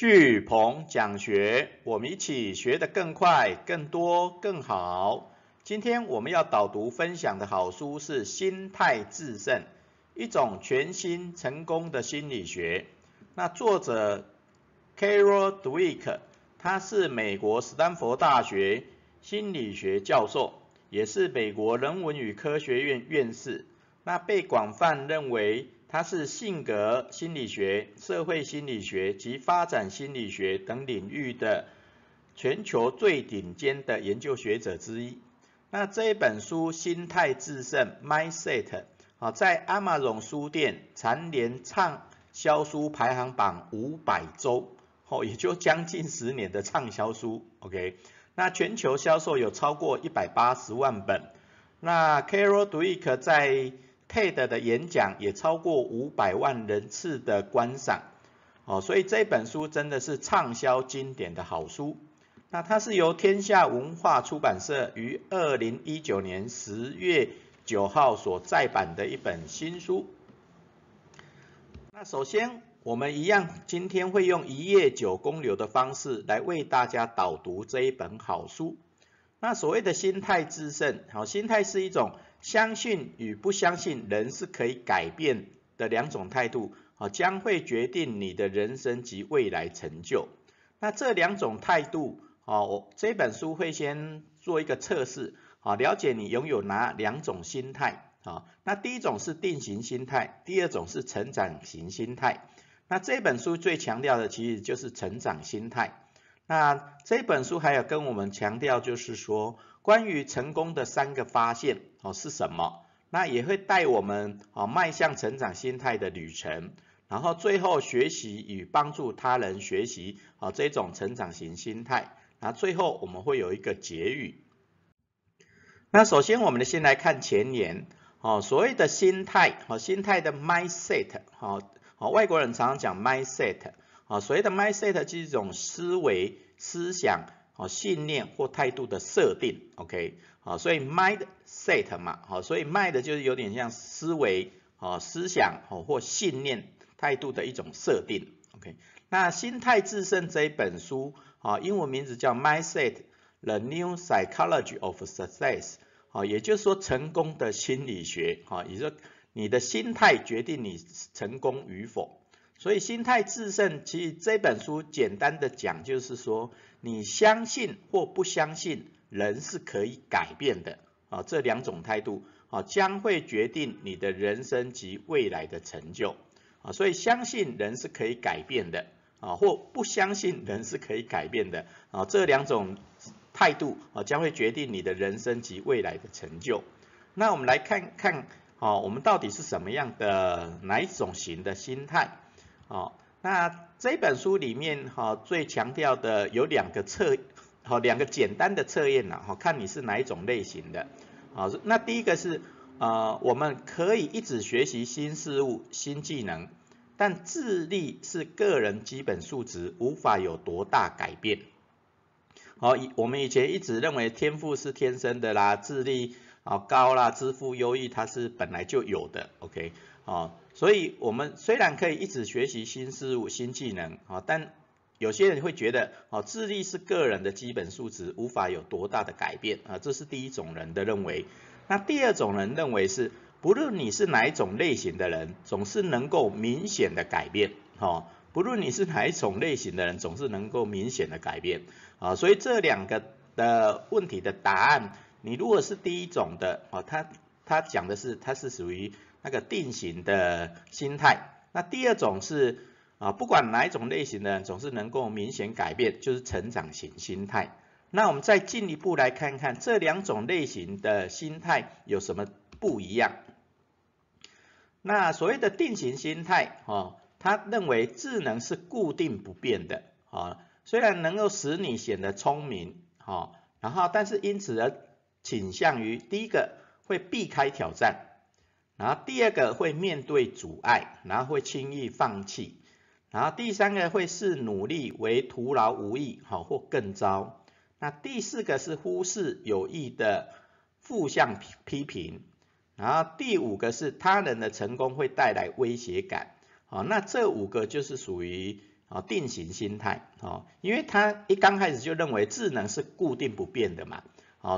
巨鹏讲学，我们一起学得更快、更多、更好。今天我们要导读分享的好书是《心态制胜》，一种全新成功的心理学。那作者 Carol Dweck， 他是美国斯坦福大学心理学教授，也是美国人文与科学院院士。那被广泛认为它是性格心理学、社会心理学及发展心理学等领域的全球最顶尖的研究学者之一。那这一本书《心态制胜》 Mindset 在 Amazon 书店蝉联畅销书排行榜500周，也就将近10年的畅销书。OK， 那全球销售有超过180万本。那 Carol Dweck 在 TED 的演讲也超过500万人次的观赏，所以这本书真的是畅销经典的好书。那它是由天下文化出版社于2019年10月9号所再版的一本新书。那首先我们一样今天会用1页9公流的方式来为大家导读这一本好书。那所谓的心态制胜，心态是一种相信与不相信人是可以改变的两种态度，将会决定你的人生及未来成就。那这两种态度，这本书会先做一个测试，了解你拥有哪两种心态。那第一种是定型心态，第二种是成长型心态。那这本书最强调的其实就是成长心态。那这本书还有跟我们强调，就是说关于成功的3个发现是什么？那也会带我们迈向成长心态的旅程，然后最后学习与帮助他人学习这种成长型心态。那最后我们会有一个结语。那首先我们先来看前言，所谓的心态，心态的 mindset， 外国人常常讲 mindset。所谓的 mindset 就是一种思维、思想、信念或态度的设定。OK， 所以 mindset 嘛，所以 mind 就是有点像思维、思想或信念、态度的一种设定。OK， 那《心态制胜》这一本书，英文名字叫 Mindset: The New Psychology of Success， 也就是说成功的心理学，也就是你的心态决定你成功与否。所以心态制胜，其实这本书简单的讲就是说，你相信或不相信人是可以改变的，这两种态度将会决定你的人生及未来的成就。所以相信人是可以改变的，或不相信人是可以改变的，这两种态度将会决定你的人生及未来的成就。那我们来看看我们到底是什么样的哪一种型的心态。那这本书里面最强调的有两个简单的测验，看你是哪一种类型的。那第一个是我们可以一直学习新事物、新技能，但智力是个人基本素质，无法有多大改变。我们以前一直认为天赋是天生的啦，智力高啦，自负优异它是本来就有的。OK，所以我们虽然可以一直学习新事物、新技能，但有些人会觉得智力是个人的基本素质，无法有多大的改变，这是第一种人的认为。那第二种人认为是，不论你是哪一种类型的人，总是能够明显的改变。不论你是哪一种类型的人，总是能够明显的改变。所以这两个的问题的答案，你如果是第一种的，他讲的是他是属于那个定型的心态。那第二种是不管哪一种类型的人，总是能够明显改变，就是成长型心态。那我们再进一步来看看这两种类型的心态有什么不一样。那所谓的定型心态，他认为智能是固定不变的，虽然能够使你显得聪明，然后但是因此而倾向于第一个会避开挑战，然后第二个会面对阻碍，然后会轻易放弃，然后第三个会视努力为徒劳无益，或更糟。那第四个是忽视有益的负向批评，然后第五个是他人的成功会带来威胁感。那这5个就是属于定型心态，因为他一刚开始就认为智能是固定不变的嘛，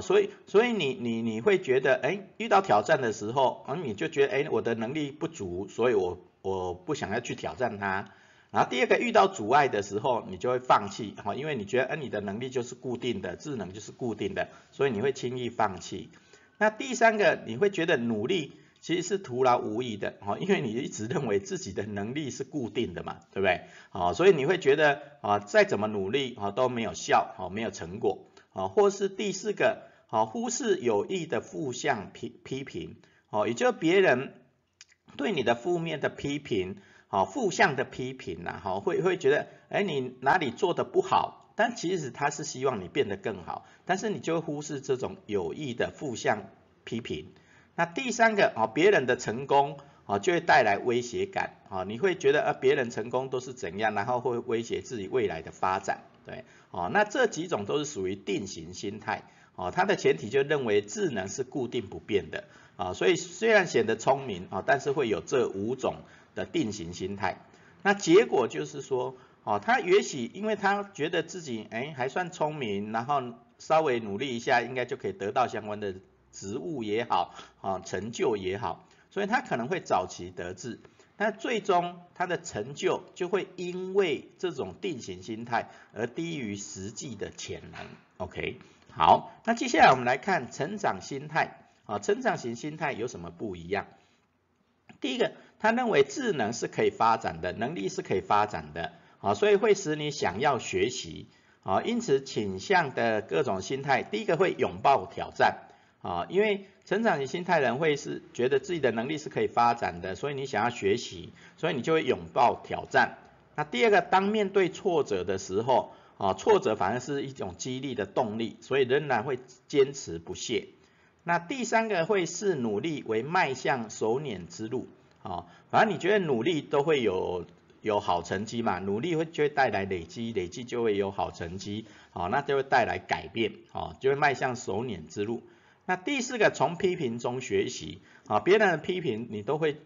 所以你会觉得，哎，遇到挑战的时候，你就觉得，哎，我的能力不足，所以我不想要去挑战它。然后第二个，遇到阻碍的时候，你就会放弃，因为你觉得，你的能力就是固定的，智能就是固定的，所以你会轻易放弃。那第三个，你会觉得努力其实是徒劳无益的，因为你一直认为自己的能力是固定的嘛，对不对？所以你会觉得再怎么努力都没有效，没有成果。或是第四个，忽视有益的负向批评，也就是别人对你的负面的批评，负向的批评啊，会觉得，哎，你哪里做得不好？但其实他是希望你变得更好，但是你就会忽视这种有益的负向批评。那第三个，别人的成功就会带来威胁感，你会觉得别人成功都是怎样，然后会威胁自己未来的发展，对，那这几种都是属于定型心态，它的前提就认为智能是固定不变的，所以虽然显得聪明，但是会有这五种的定型心态。那结果就是说，他也许因为他觉得自己还算聪明，然后稍微努力一下应该就可以得到相关的职务也好，成就也好，所以他可能会早期得志，那最终他的成就会因为这种定型心态而低于实际的潜能。 OK， 好，那接下来我们来看成长心态，成长型心态有什么不一样？第一个，他认为智能是可以发展的，能力是可以发展的，所以会使你想要学习，因此倾向的各种心态，第一个会拥抱挑战，因为成长型心态人会是觉得自己的能力是可以发展的，所以你想要学习，所以你就会拥抱挑战。那第二个，当面对挫折的时候，挫折反而是一种激励的动力，所以仍然会坚持不懈。那第三个会视努力为迈向首碾之路，反正你觉得努力都会有好成绩嘛，努力就会带来累积，累积就会有好成绩，那就会带来改变，就会迈向首碾之路。那第四个，从批评中学习，别人的批评你都会，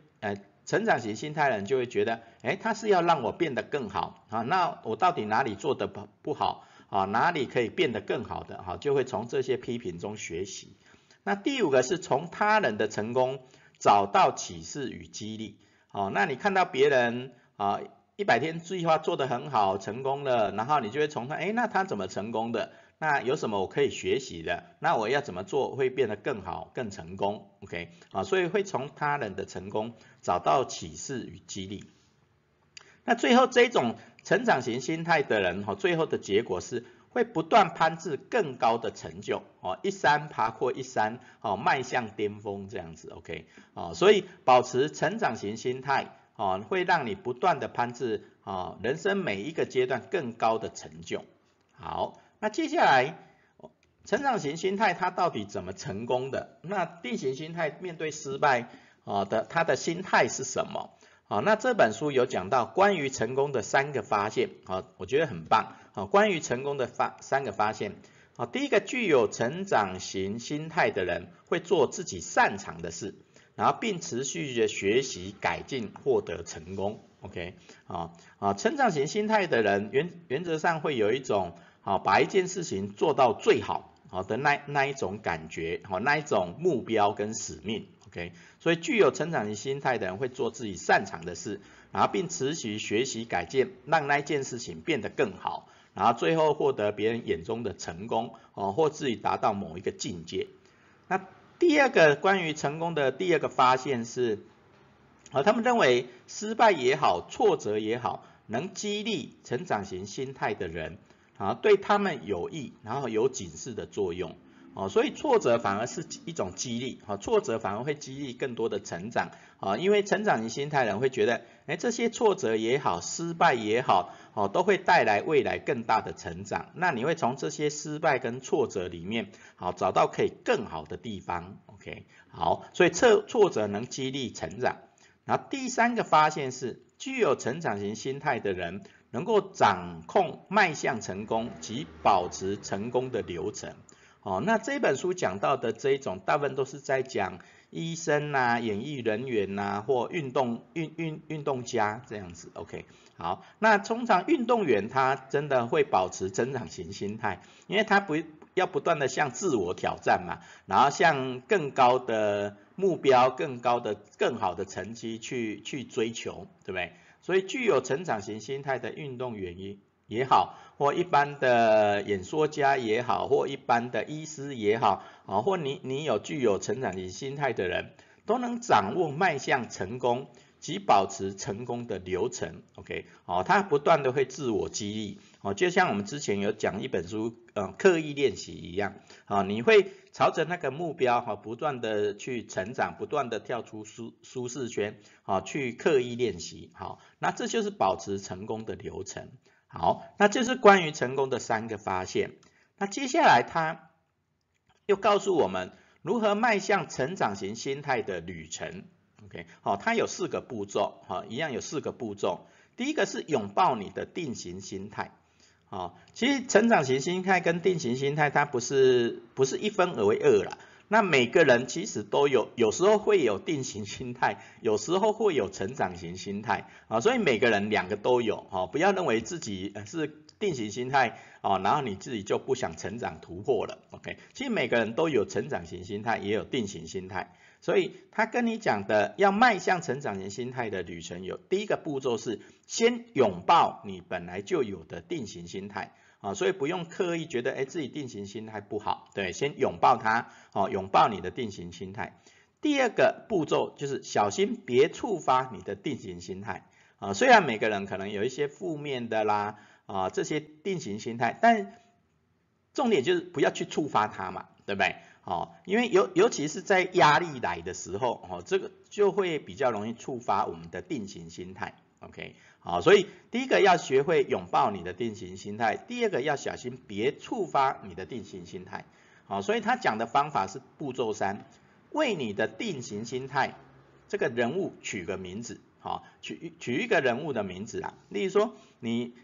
成长型心态人就会觉得，他是要让我变得更好，那我到底哪里做得不好，哪里可以变得更好的，就会从这些批评中学习。那第五个是从他人的成功找到启示与激励，那你看到别人100天计划做得很好，成功了，然后你就会从他，那他怎么成功的？那有什么我可以学习的？那我要怎么做会变得更好、更成功 ？OK， 所以会从他人的成功找到启示与激励。那最后这种成长型心态的人，最后的结果是会不断攀至更高的成就，一山爬过一山，迈向巅峰这样子 ，OK， 所以保持成长型心态，会让你不断的攀至人生每一个阶段更高的成就。好。那接下来成长型心态它到底怎么成功的？那定型心态面对失败它的心态是什么？那这本书有讲到关于成功的3个发现，我觉得很棒。关于成功的3个发现，第一个，具有成长型心态的人会做自己擅长的事，然后并持续的学习改进，获得成功。OK， 成长型心态的人原则上会有一种把一件事情做到最好的那一种感觉，那一种目标跟使命 ，OK， 所以具有成长型心态的人会做自己擅长的事，然后并持续学习改进，让那件事情变得更好，然后最后获得别人眼中的成功，或自己达到某一个境界。那第二个关于成功的第二个发现是，他们认为失败也好，挫折也好，能激励成长型心态的人。对他们有益，然后有警示的作用，所以挫折反而是一种激励，挫折反而会激励更多的成长，因为成长型心态人会觉得，这些挫折也好，失败也好，都会带来未来更大的成长，那你会从这些失败跟挫折里面，找到可以更好的地方 ，OK， 好，所以挫折能激励成长。然后第三个发现是，具有成长型心态的人能够掌控迈向成功及保持成功的流程，哦，那这本书讲到的这一种，大部分都是在讲医生呐、演艺人员呐、或运动家这样子。OK， 好，那通常运动员他真的会保持成长型心态，因为他不断的向自我挑战嘛，然后向更高的目标、更高的、更好的成绩去追求，对不对？所以具有成长型心态的运动员也好，或一般的演说家也好，或一般的医师也好，啊，或你有具有成长型心态的人，都能掌握迈向成功及保持成功的流程。OK， 哦，他不断的会自我激励，哦，就像我们之前有讲一本书，刻意练习一样，啊，你会朝着那个目标，哈，不断的去成长，不断的跳出舒适圈，啊，去刻意练习，好，那这就是保持成功的流程。好，那这是关于成功的三个发现。那接下来他又告诉我们如何迈向成长型心态的旅程。OK， 好，它有四个步骤，好，一样有四个步骤。第一个是拥抱你的定型心态。好，其实成长型心态跟定型心态它不是一分为二啦。那每个人其实都有时候会有定型心态，有时候会有成长型心态啊，所以每个人两个都有啊，不要认为自己是定型心态啊，然后你自己就不想成长突破了。OK， 其实每个人都有成长型心态，也有定型心态，所以他跟你讲的要迈向成长型心态的旅程有第一个步骤是先拥抱你本来就有的定型心态。啊，所以不用刻意觉得，哎，自己定型心态不好，对，先拥抱它，哦，拥抱你的定型心态。第二个步骤就是小心别触发你的定型心态。啊，虽然每个人可能有一些负面的啦，啊，这些定型心态，但重点就是不要去触发它嘛，对不对？哦，因为尤其是在压力来的时候，哦，这个就会比较容易触发我们的定型心态。OK， 好，所以第一个要学会拥抱你的定型心态，第二个要小心别触发你的定型心态。好，所以他讲的方法是步骤三，为你的定型心态这个人物取个名字，好，取一个人物的名字啦。例如说你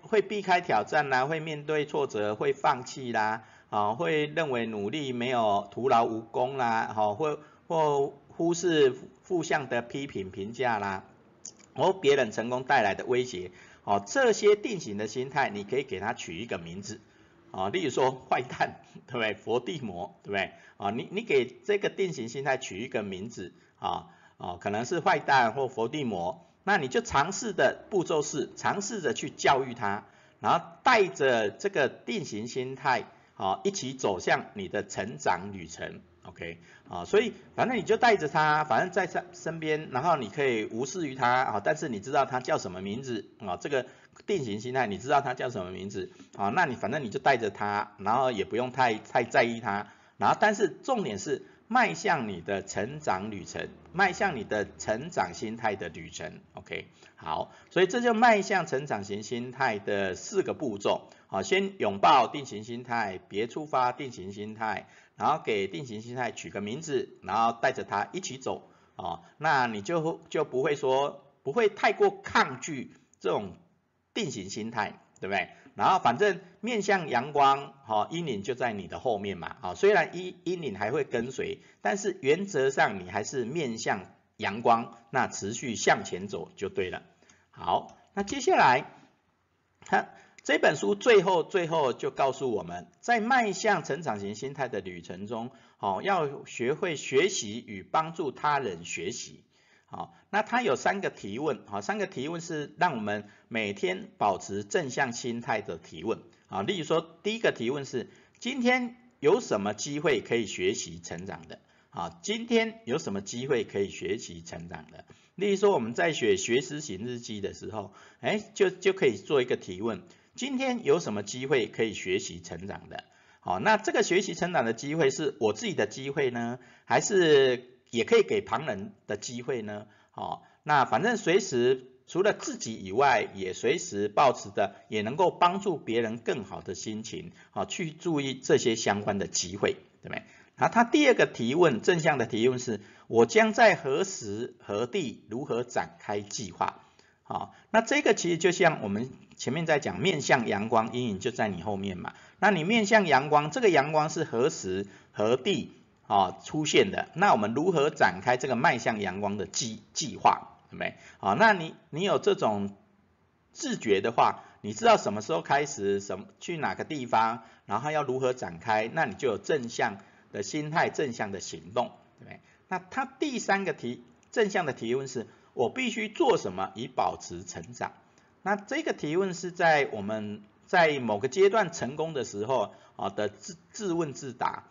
会避开挑战啦，会面对挫折，会放弃啦，啊，会认为努力没有徒劳无功啦，好，或忽视负向的批评评价啦。或别人成功带来的威胁，哦，这些定型的心态，你可以给它取一个名字，哦，例如说坏蛋，对不对？佛地魔，对不对？哦，你给这个定型心态取一个名字，啊，哦，可能是坏蛋或佛地魔，那你就尝试的步骤是尝试着去教育他，然后带着这个定型心态，哦，一起走向你的成长旅程。OK， 啊，所以反正你就带着他，反正在他身边，然后你可以无视于他啊，但是你知道他叫什么名字啊，这个定型心态你知道他叫什么名字啊，那你反正你就带着他，然后也不用太在意他，然后但是重点是迈向你的成长旅程，迈向你的成长心态的旅程。OK， 好，所以这就迈向成长型心态的四个步骤。好，先拥抱定型心态，别触发定型心态，然后给定型心态取个名字，然后带着它一起走，哦，那你就不会太过抗拒这种定型心态，对不对？然后反正面向阳光，哦，阴影就在你的后面嘛，哦，虽然阴影还会跟随，但是原则上你还是面向阳光，那持续向前走就对了。好，那接下来这本书最后就告诉我们，在迈向成长型心态的旅程中，哦，要学会学习与帮助他人学习。好，那它有三个提问，好，三个提问是让我们每天保持正向心态的提问。好，例如说第一个提问是今天有什么机会可以学习成长的？好，今天有什么机会可以学习成长的？例如说我们在学思行日记的时候，哎，就可以做一个提问。今天有什么机会可以学习成长的？好，那这个学习成长的机会是我自己的机会呢，还是也可以给旁人的机会呢？好，那反正随时除了自己以外，也随时保持着也能够帮助别人更好的心情，好，去注意这些相关的机会，对不对？然后他第二个提问，正向的提问是：我将在何时何地如何展开计划？好，那这个其实就像我们前面在讲面向阳光，阴影就在你后面嘛。那你面向阳光，这个阳光是何时何地出现的？那我们如何展开这个迈向阳光的计划？对不对？好，那你有这种自觉的话，你知道什么时候开始，去哪个地方，然后要如何展开，那你就有正向的心态，正向的行动，对不对？那它第三个正向的提问是，我必须做什么以保持成长？那这个提问是在我们在某个阶段成功的时候的自问自答，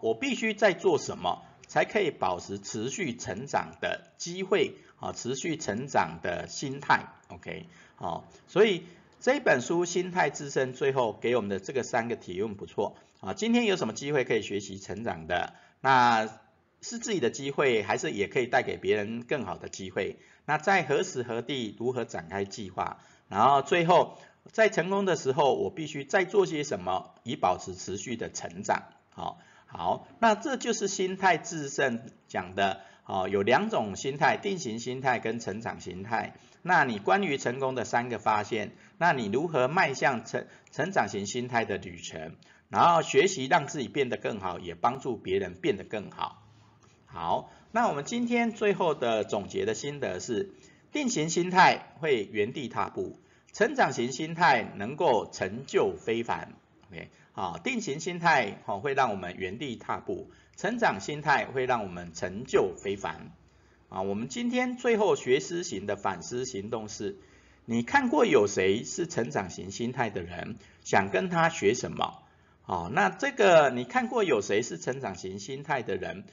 我必须在做什么才可以保持持续成长的机会，持续成长的心态 ，OK， 好，所以这本书《心态致胜》最后给我们的这个三个提问不错，今天有什么机会可以学习成长的？那是自己的机会，还是也可以带给别人更好的机会？那在何时何地如何展开计划？然后最后在成功的时候，我必须再做些什么以保持持续的成长？好，那这就是心态致胜讲的，有两种心态，定型心态跟成长心态。那你关于成功的三个发现，那你如何迈向成长型心态的旅程？然后学习让自己变得更好，也帮助别人变得更好。好，那我们今天最后的总结的心得是，定型心态会原地踏步，成长型心态能够成就非凡。OK， 好，定型心态会让我们原地踏步，成长心态会让我们成就非凡。啊，我们今天最后学思型的反思行动是，你看过有谁是成长型心态的人，想跟他学什么？好，那这个你看过有谁是成长型心态的人？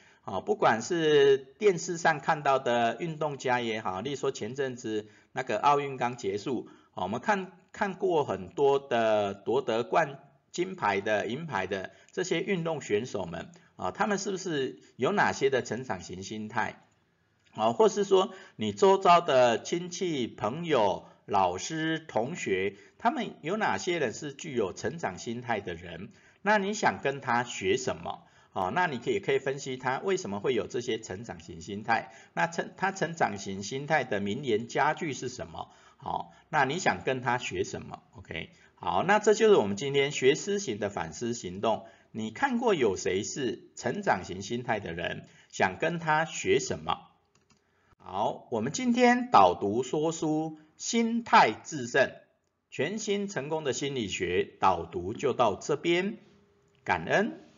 不管是电视上看到的运动家也好，例如说前阵子那个奥运刚结束，我们看过很多的夺得冠金牌的、银牌的这些运动选手们，他们是不是有哪些的成长型心态？或是说你周遭的亲戚、朋友、老师、同学，他们有哪些人是具有成长心态的人？那你想跟他学什么？那你也可以分析他为什么会有这些成长型心态，那他成长型心态的名言佳句是什么？好，那你想跟他学什么 ？OK， 好，那这就是我们今天学思型的反思行动。你看过有谁是成长型心态的人？想跟他学什么？好，我们今天导读说书《心态致胜》，全新成功的心理学导读就到这边，感恩。